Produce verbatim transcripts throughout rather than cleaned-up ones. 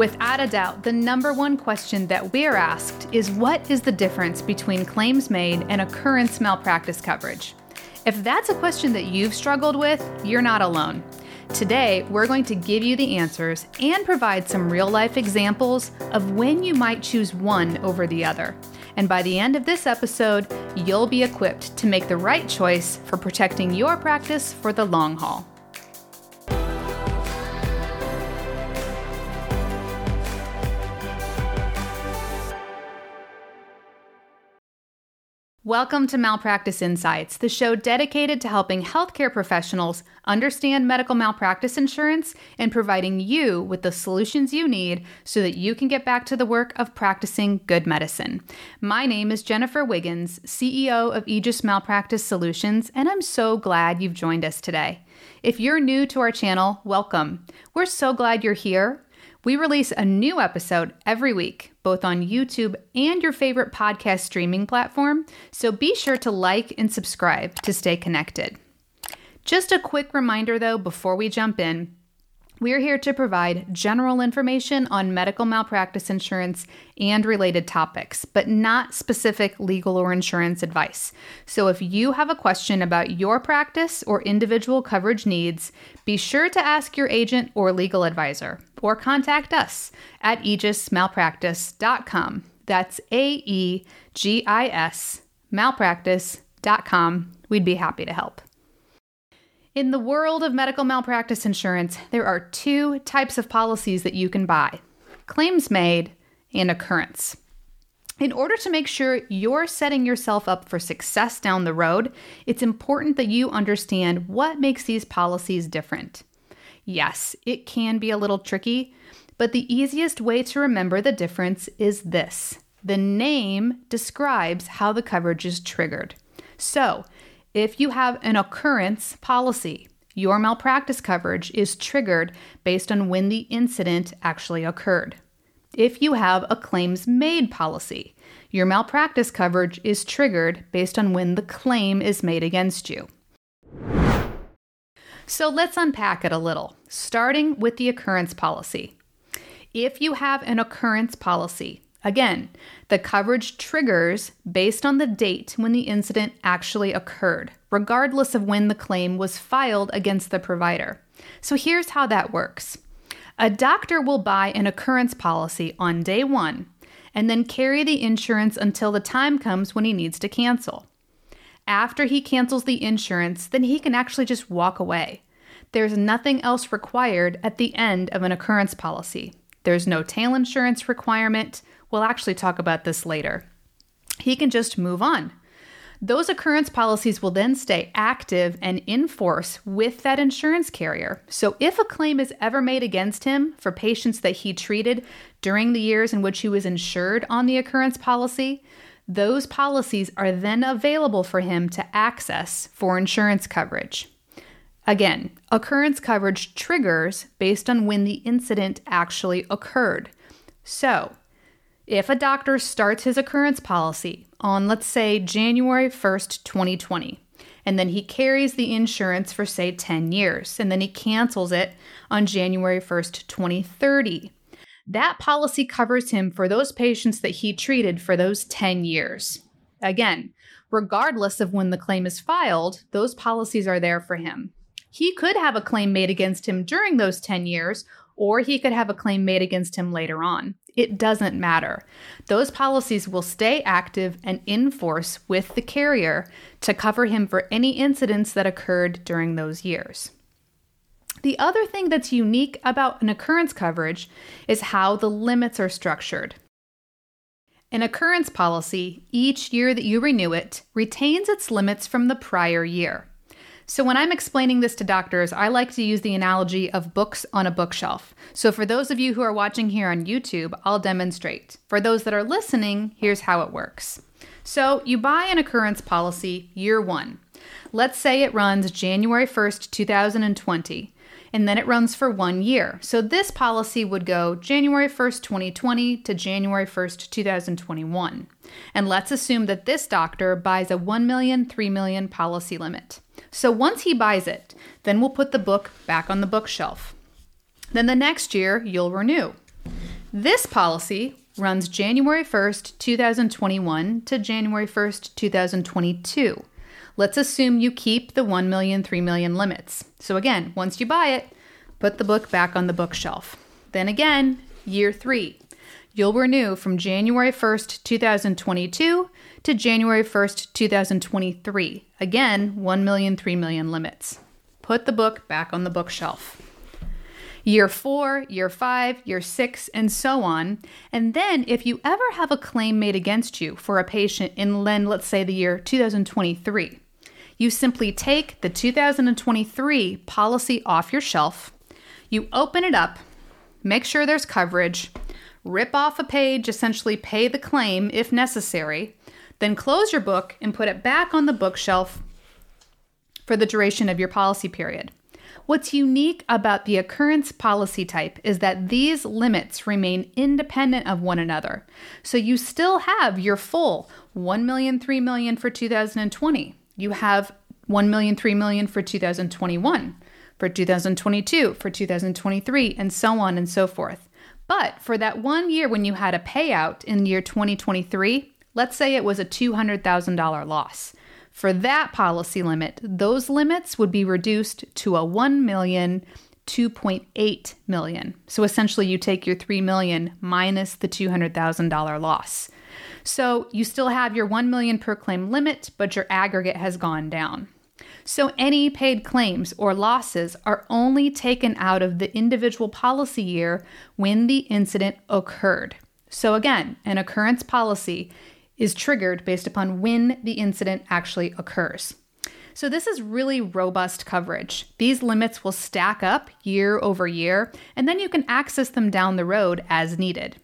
Without a doubt, the number one question that we're asked is what is the difference between claims made and occurrence malpractice coverage? If that's a question that you've struggled with, you're not alone. Today, we're going to give you the answers and provide some real-life examples of when you might choose one over the other. And by the end of this episode, you'll be equipped to make the right choice for protecting your practice for the long haul. Welcome to Malpractice Insights, the show dedicated to helping healthcare professionals understand medical malpractice insurance and providing you with the solutions you need so that you can get back to the work of practicing good medicine. My name is Jennifer Wiggins, C E O of Aegis Malpractice Solutions, and I'm so glad you've joined us today. If you're new to our channel, welcome. We're so glad you're here. We release a new episode every week, both on YouTube and your favorite podcast streaming platform, so be sure to like and subscribe to stay connected. Just a quick reminder, though, before we jump in, we're here to provide general information on medical malpractice insurance and related topics, but not specific legal or insurance advice. So if you have a question about your practice or individual coverage needs, be sure to ask your agent or legal advisor, or contact us at aegis malpractice dot com. That's A E G I S malpractice dot com. We'd be happy to help. In the world of medical malpractice insurance, there are two types of policies that you can buy: claims made and occurrence. In order to make sure you're setting yourself up for success down the road, it's important that you understand what makes these policies different. Yes, it can be a little tricky, but the easiest way to remember the difference is this: the name describes how the coverage is triggered. So, if you have an occurrence policy, your malpractice coverage is triggered based on when the incident actually occurred. If you have a claims made policy, your malpractice coverage is triggered based on when the claim is made against you. So let's unpack it a little, starting with the occurrence policy. If you have an occurrence policy, again, the coverage triggers based on the date when the incident actually occurred, regardless of when the claim was filed against the provider. So here's how that works. A doctor will buy an occurrence policy on day one and then carry the insurance until the time comes when he needs to cancel. After he cancels the insurance, then he can actually just walk away. There's nothing else required at the end of an occurrence policy. There's no tail insurance requirement. We'll actually talk about this later. He can just move on. Those occurrence policies will then stay active and in force with that insurance carrier. So if a claim is ever made against him for patients that he treated during the years in which he was insured on the occurrence policy, those policies are then available for him to access for insurance coverage. Again, occurrence coverage triggers based on when the incident actually occurred. So, if a doctor starts his occurrence policy on, let's say, January first, twenty twenty, and then he carries the insurance for, say, ten years, and then he cancels it on January first, twenty thirty, that policy covers him for those patients that he treated for those ten years. Again, regardless of when the claim is filed, those policies are there for him. He could have a claim made against him during those ten years, or he could have a claim made against him later on. It doesn't matter. Those policies will stay active and in force with the carrier to cover him for any incidents that occurred during those years. The other thing that's unique about an occurrence coverage is how the limits are structured. An occurrence policy, each year that you renew it, retains its limits from the prior year. So when I'm explaining this to doctors, I like to use the analogy of books on a bookshelf. So for those of you who are watching here on YouTube, I'll demonstrate. For those that are listening, here's how it works. So you buy an occurrence policy year one. Let's say it runs January first, two thousand twenty. And then it runs for one year. So this policy would go January first, twenty twenty to January first, twenty twenty-one. And let's assume that this doctor buys a one million dollars, three million dollars policy limit. So once he buys it, then we'll put the book back on the bookshelf. Then the next year, you'll renew. This policy runs January first, two thousand twenty-one to January first, two thousand twenty-two. Let's assume you keep the one million dollars, three million dollars limits. So again, once you buy it, put the book back on the bookshelf. Then again, year three, you'll renew from January first, two thousand twenty-two to January first, two thousand twenty-three. Again, one million dollars, three million dollars limits. Put the book back on the bookshelf. Year four, year five, year six, and so on. And then if you ever have a claim made against you for a patient in, let's say, the year two thousand twenty-three, you simply take the two thousand twenty-three policy off your shelf, you open it up, make sure there's coverage, rip off a page, essentially pay the claim if necessary, then close your book and put it back on the bookshelf for the duration of your policy period. What's unique about the occurrence policy type is that these limits remain independent of one another. So you still have your full one million dollars, three million dollars for two thousand twenty. You have one million dollars, three million dollars for two thousand twenty-one, for two thousand twenty-two, for two thousand twenty-three, and so on and so forth. But for that one year when you had a payout in year twenty twenty-three, let's say it was a two hundred thousand dollars loss. For that policy limit, those limits would be reduced to a one million dollars, two point eight million dollars. So essentially you take your three million dollars minus the two hundred thousand dollars loss. So you still have your one million dollars per claim limit, but your aggregate has gone down. So any paid claims or losses are only taken out of the individual policy year when the incident occurred. So again, an occurrence policy is triggered based upon when the incident actually occurs. So this is really robust coverage. These limits will stack up year over year, and then you can access them down the road as needed.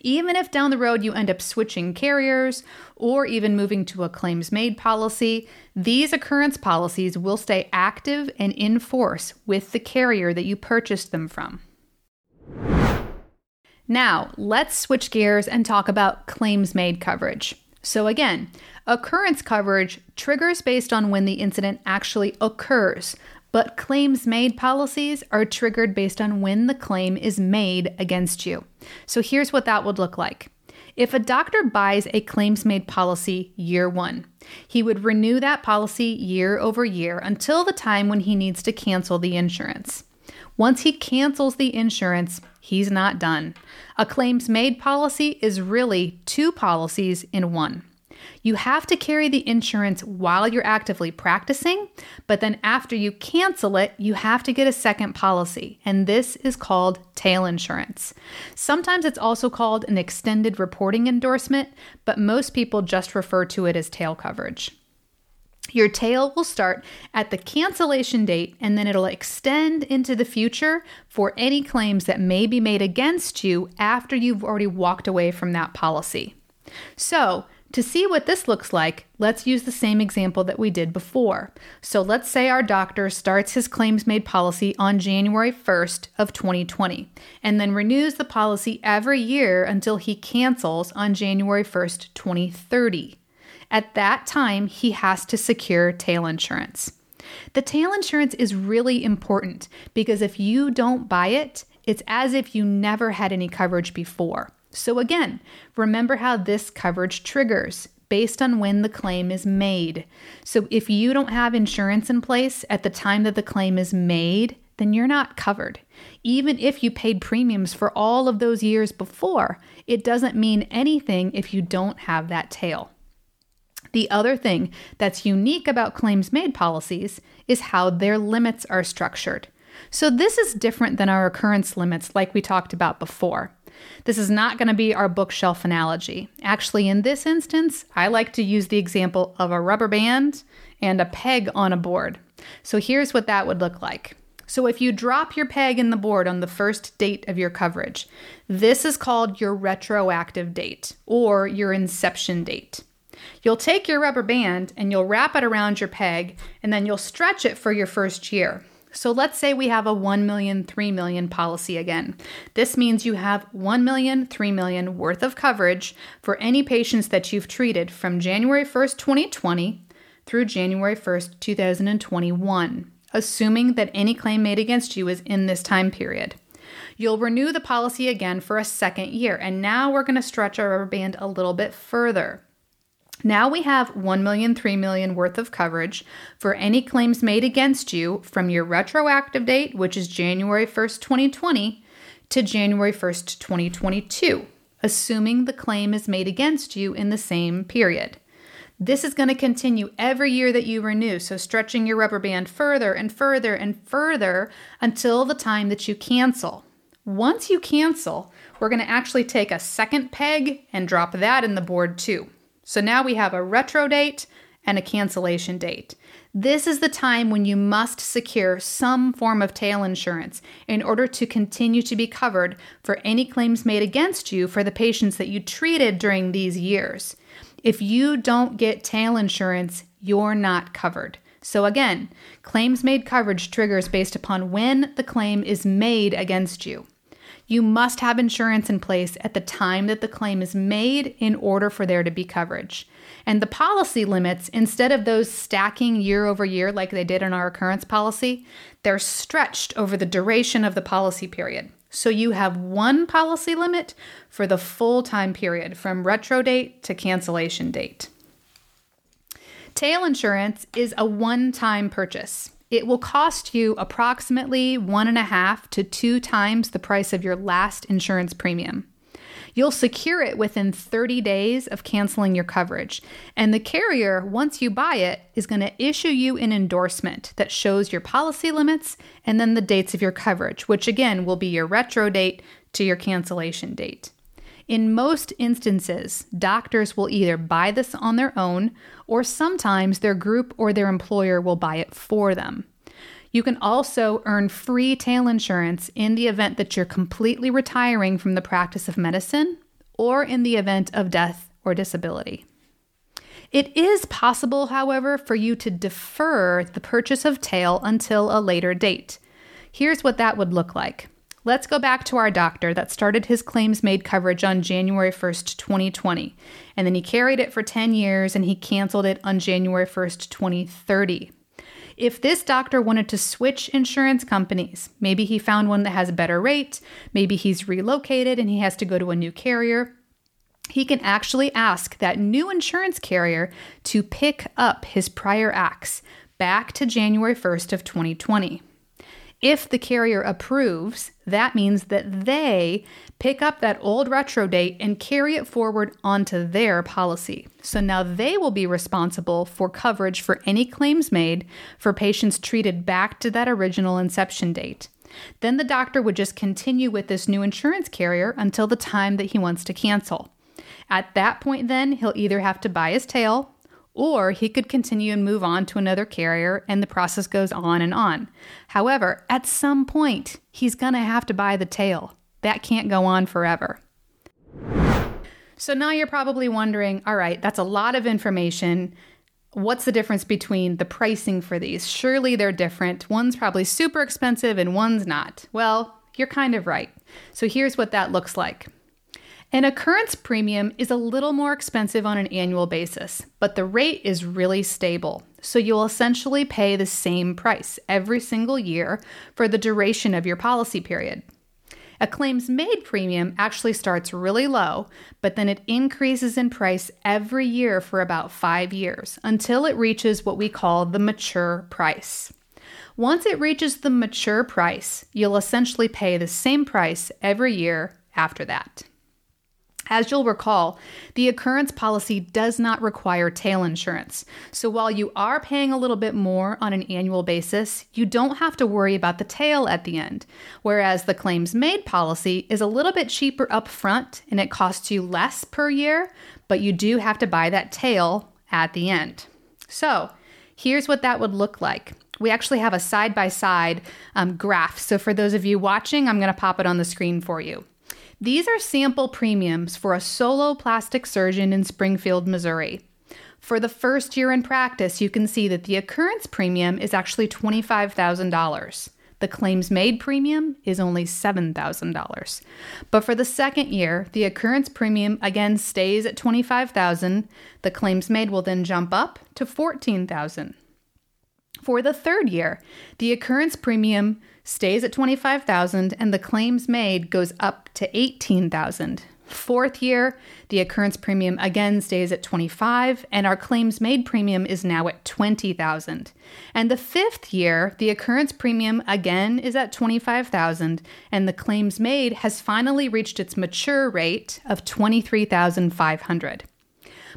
Even if down the road you end up switching carriers or even moving to a claims made policy, these occurrence policies will stay active and in force with the carrier that you purchased them from. Now, let's switch gears and talk about claims-made coverage. So again, occurrence coverage triggers based on when the incident actually occurs, but claims-made policies are triggered based on when the claim is made against you. So here's what that would look like. If a doctor buys a claims-made policy year one, he would renew that policy year over year until the time when he needs to cancel the insurance. Once he cancels the insurance, he's not done. A claims made policy is really two policies in one. You have to carry the insurance while you're actively practicing, but then after you cancel it, you have to get a second policy, and this is called tail insurance. Sometimes it's also called an extended reporting endorsement, but most people just refer to it as tail coverage. Your tail will start at the cancellation date, and then it'll extend into the future for any claims that may be made against you after you've already walked away from that policy. So to see what this looks like, let's use the same example that we did before. So let's say our doctor starts his claims made policy on January first of twenty twenty, and then renews the policy every year until he cancels on January first, twenty thirty. At that time, he has to secure tail insurance. The tail insurance is really important because if you don't buy it, it's as if you never had any coverage before. So again, remember how this coverage triggers based on when the claim is made. So if you don't have insurance in place at the time that the claim is made, then you're not covered. Even if you paid premiums for all of those years before, it doesn't mean anything if you don't have that tail. The other thing that's unique about claims-made policies is how their limits are structured. So this is different than our occurrence limits like we talked about before. This is not going to be our bookshelf analogy. Actually, in this instance, I like to use the example of a rubber band and a peg on a board. So here's what that would look like. So if you drop your peg in the board on the first date of your coverage, this is called your retroactive date or your inception date. You'll take your rubber band and you'll wrap it around your peg, and then you'll stretch it for your first year. So let's say we have a one million dollars, three million dollars policy again. This means you have one million dollars, three million dollars worth of coverage for any patients that you've treated from January first, twenty twenty through January first, two thousand twenty-one, assuming that any claim made against you is in this time period. You'll renew the policy again for a second year. And now we're going to stretch our rubber band a little bit further. Now we have one million dollars, three million dollars worth of coverage for any claims made against you from your retroactive date, which is January first, twenty twenty, to January first, twenty twenty-two, assuming the claim is made against you in the same period. This is going to continue every year that you renew, so stretching your rubber band further and further and further until the time that you cancel. Once you cancel, we're going to actually take a second peg and drop that in the board too. So now we have a retro date and a cancellation date. This is the time when you must secure some form of tail insurance in order to continue to be covered for any claims made against you for the patients that you treated during these years. If you don't get tail insurance, you're not covered. So again, claims made coverage triggers based upon when the claim is made against you. You must have insurance in place at the time that the claim is made in order for there to be coverage. And the policy limits, instead of those stacking year over year like they did in our occurrence policy, they're stretched over the duration of the policy period. So you have one policy limit for the full time period from retro date to cancellation date. Tail insurance is a one-time purchase. It will cost you approximately one and a half to two times the price of your last insurance premium. You'll secure it within thirty days of canceling your coverage, and the carrier, once you buy it, is going to issue you an endorsement that shows your policy limits and then the dates of your coverage, which again will be your retro date to your cancellation date. In most instances, doctors will either buy this on their own, or sometimes their group or their employer will buy it for them. You can also earn free tail insurance in the event that you're completely retiring from the practice of medicine or in the event of death or disability. It is possible, however, for you to defer the purchase of tail until a later date. Here's what that would look like. Let's go back to our doctor that started his claims made coverage on January first, twenty twenty, and then he carried it for ten years and he canceled it on January first, twenty thirty. If this doctor wanted to switch insurance companies, maybe he found one that has a better rate, maybe he's relocated and he has to go to a new carrier, he can actually ask that new insurance carrier to pick up his prior acts back to January first of twenty twenty. If the carrier approves, that means that they pick up that old retro date and carry it forward onto their policy. So now they will be responsible for coverage for any claims made for patients treated back to that original inception date. Then the doctor would just continue with this new insurance carrier until the time that he wants to cancel. At that point then, he'll either have to buy his tail, or he could continue and move on to another carrier, and the process goes on and on. However, at some point, he's going to have to buy the tail. That can't go on forever. So now you're probably wondering, all right, that's a lot of information. What's the difference between the pricing for these? Surely they're different. One's probably super expensive and one's not. Well, you're kind of right. So here's what that looks like. An occurrence premium is a little more expensive on an annual basis, but the rate is really stable. So you'll essentially pay the same price every single year for the duration of your policy period. A claims made premium actually starts really low, but then it increases in price every year for about five years until it reaches what we call the mature price. Once it reaches the mature price, you'll essentially pay the same price every year after that. As you'll recall, the occurrence policy does not require tail insurance. So while you are paying a little bit more on an annual basis, you don't have to worry about the tail at the end. Whereas the claims made policy is a little bit cheaper up front and it costs you less per year, but you do have to buy that tail at the end. So here's what that would look like. We actually have a side-by-side um, graph. So for those of you watching, I'm going to pop it on the screen for you. These are sample premiums for a solo plastic surgeon in Springfield, Missouri. For the first year in practice, you can see that the occurrence premium is actually twenty-five thousand dollars. The claims made premium is only seven thousand dollars. But for the second year, the occurrence premium again stays at twenty-five thousand dollars. The claims made will then jump up to fourteen thousand dollars. For the third year, the occurrence premium stays at twenty-five thousand dollars and the claims made goes up to eighteen thousand dollars. Fourth year, the occurrence premium again stays at twenty-five thousand dollars and our claims made premium is now at twenty thousand dollars. And the fifth year, the occurrence premium again is at twenty-five thousand dollars and the claims made has finally reached its mature rate of twenty-three thousand five hundred dollars.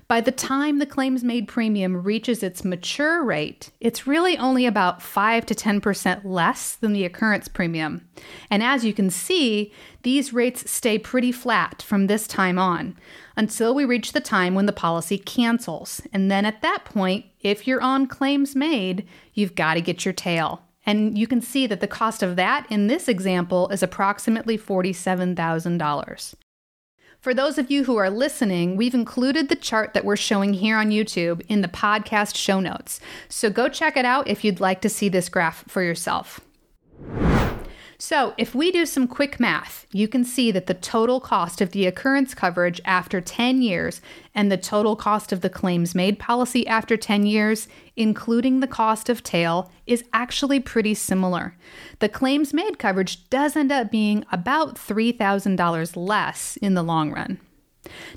By the time the claims made premium reaches its mature rate, it's really only about five to ten percent less than the occurrence premium. And as you can see, these rates stay pretty flat from this time on until we reach the time when the policy cancels. And then at that point, if you're on claims made, you've got to get your tail. And you can see that the cost of that in this example is approximately forty-seven thousand dollars. For those of you who are listening, we've included the chart that we're showing here on YouTube in the podcast show notes. So go check it out if you'd like to see this graph for yourself. So if we do some quick math, you can see that the total cost of the occurrence coverage after ten years and the total cost of the claims made policy after ten years, including the cost of tail, is actually pretty similar. The claims made coverage does end up being about three thousand dollars less in the long run.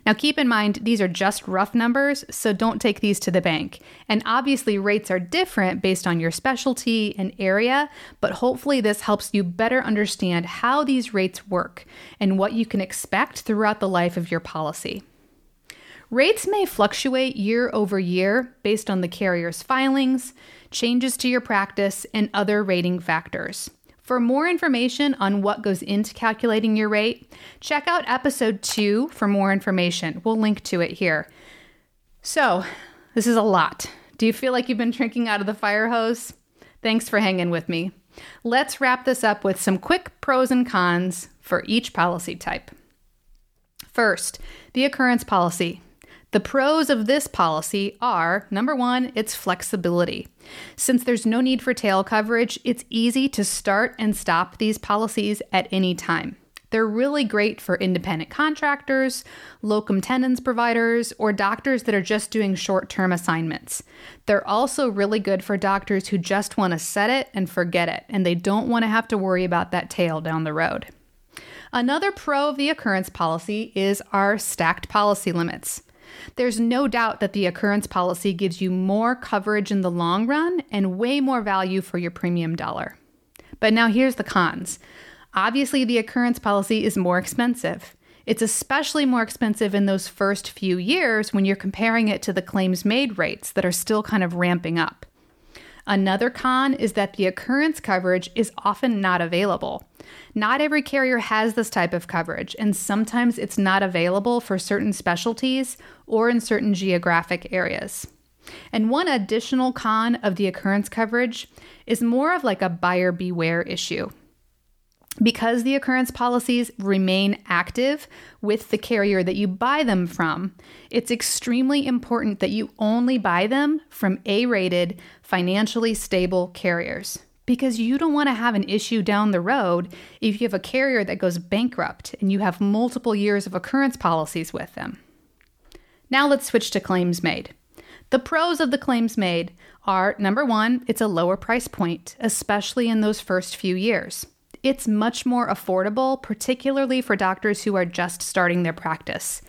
Now keep in mind, these are just rough numbers, so don't take these to the bank. And obviously rates are different based on your specialty and area, but hopefully this helps you better understand how these rates work and what you can expect throughout the life of your policy. Rates may fluctuate year over year based on the carrier's filings, changes to your practice, and other rating factors. For more information on what goes into calculating your rate, check out episode two for more information. We'll link to it here. So, this is a lot. Do you feel like you've been drinking out of the fire hose? Thanks for hanging with me. Let's wrap this up with some quick pros and cons for each policy type. First, the occurrence policy. The pros of this policy are, number one, its flexibility. Since there's no need for tail coverage, it's easy to start and stop these policies at any time. They're really great for independent contractors, locum tenens providers, or doctors that are just doing short-term assignments. They're also really good for doctors who just want to set it and forget it, and they don't want to have to worry about that tail down the road. Another pro of the occurrence policy is our stacked policy limits. There's no doubt that the occurrence policy gives you more coverage in the long run and way more value for your premium dollar. But now here's the cons. Obviously, the occurrence policy is more expensive. It's especially more expensive in those first few years when you're comparing it to the claims made rates that are still kind of ramping up. Another con is that the occurrence coverage is often not available. Not every carrier has this type of coverage, and sometimes it's not available for certain specialties or in certain geographic areas. And one additional con of the occurrence coverage is more of like a buyer beware issue. Because the occurrence policies remain active with the carrier that you buy them from, it's extremely important that you only buy them from A-rated, financially stable carriers, because you don't want to have an issue down the road if you have a carrier that goes bankrupt and you have multiple years of occurrence policies with them. Now let's switch to claims made. The pros of the claims made are, number one, it's a lower price point, especially in those first few years. It's much more affordable, particularly for doctors who are just starting their practice.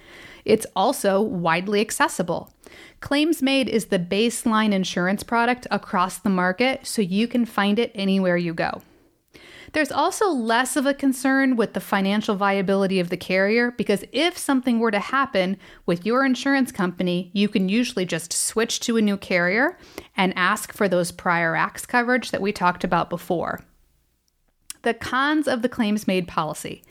It's also widely accessible. Claims Made is the baseline insurance product across the market, so you can find it anywhere you go. There's also less of a concern with the financial viability of the carrier, because if something were to happen with your insurance company, you can usually just switch to a new carrier and ask for those prior acts coverage that we talked about before. The cons of the claims made policy.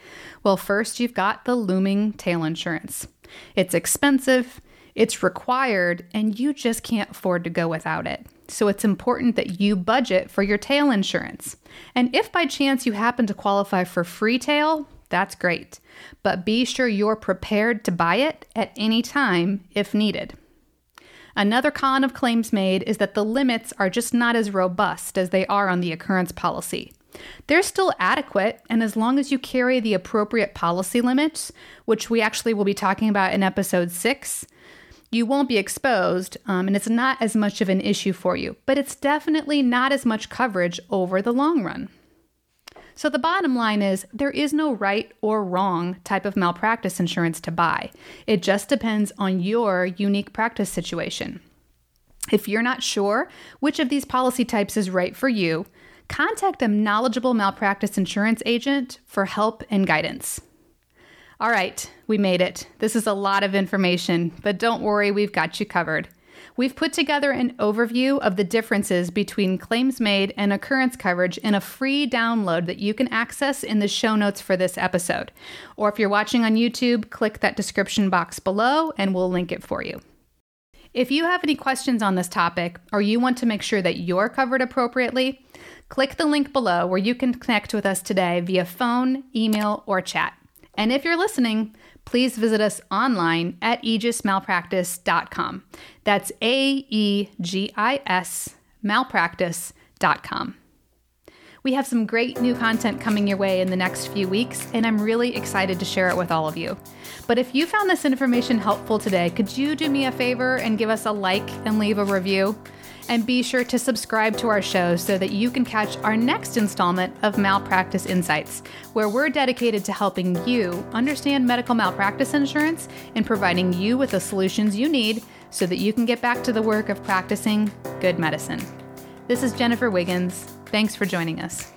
Well, first, you've got the looming tail insurance. It's expensive, it's required, and you just can't afford to go without it. So it's important that you budget for your tail insurance. And if by chance you happen to qualify for free tail, that's great. But be sure you're prepared to buy it at any time if needed. Another con of claims made is that the limits are just not as robust as they are on the occurrence policy. They're still adequate, and as long as you carry the appropriate policy limits, which we actually will be talking about in episode six, you won't be exposed, um, and it's not as much of an issue for you, but it's definitely not as much coverage over the long run. So the bottom line is there is no right or wrong type of malpractice insurance to buy. It just depends on your unique practice situation. If you're not sure which of these policy types is right for you, contact a knowledgeable malpractice insurance agent for help and guidance. All right, we made it. This is a lot of information, but don't worry, we've got you covered. We've put together an overview of the differences between claims made and occurrence coverage in a free download that you can access in the show notes for this episode. Or if you're watching on YouTube, click that description box below and we'll link it for you. If you have any questions on this topic, or you want to make sure that you're covered appropriately, click the link below where you can connect with us today via phone, email, or chat. And if you're listening, please visit us online at aegis malpractice dot com. That's A E G I S malpractice dot com. We have some great new content coming your way in the next few weeks, and I'm really excited to share it with all of you. But if you found this information helpful today, could you do me a favor and give us a like and leave a review? And be sure to subscribe to our show so that you can catch our next installment of Malpractice Insights, where we're dedicated to helping you understand medical malpractice insurance and providing you with the solutions you need so that you can get back to the work of practicing good medicine. This is Jennifer Wiggins. Thanks for joining us.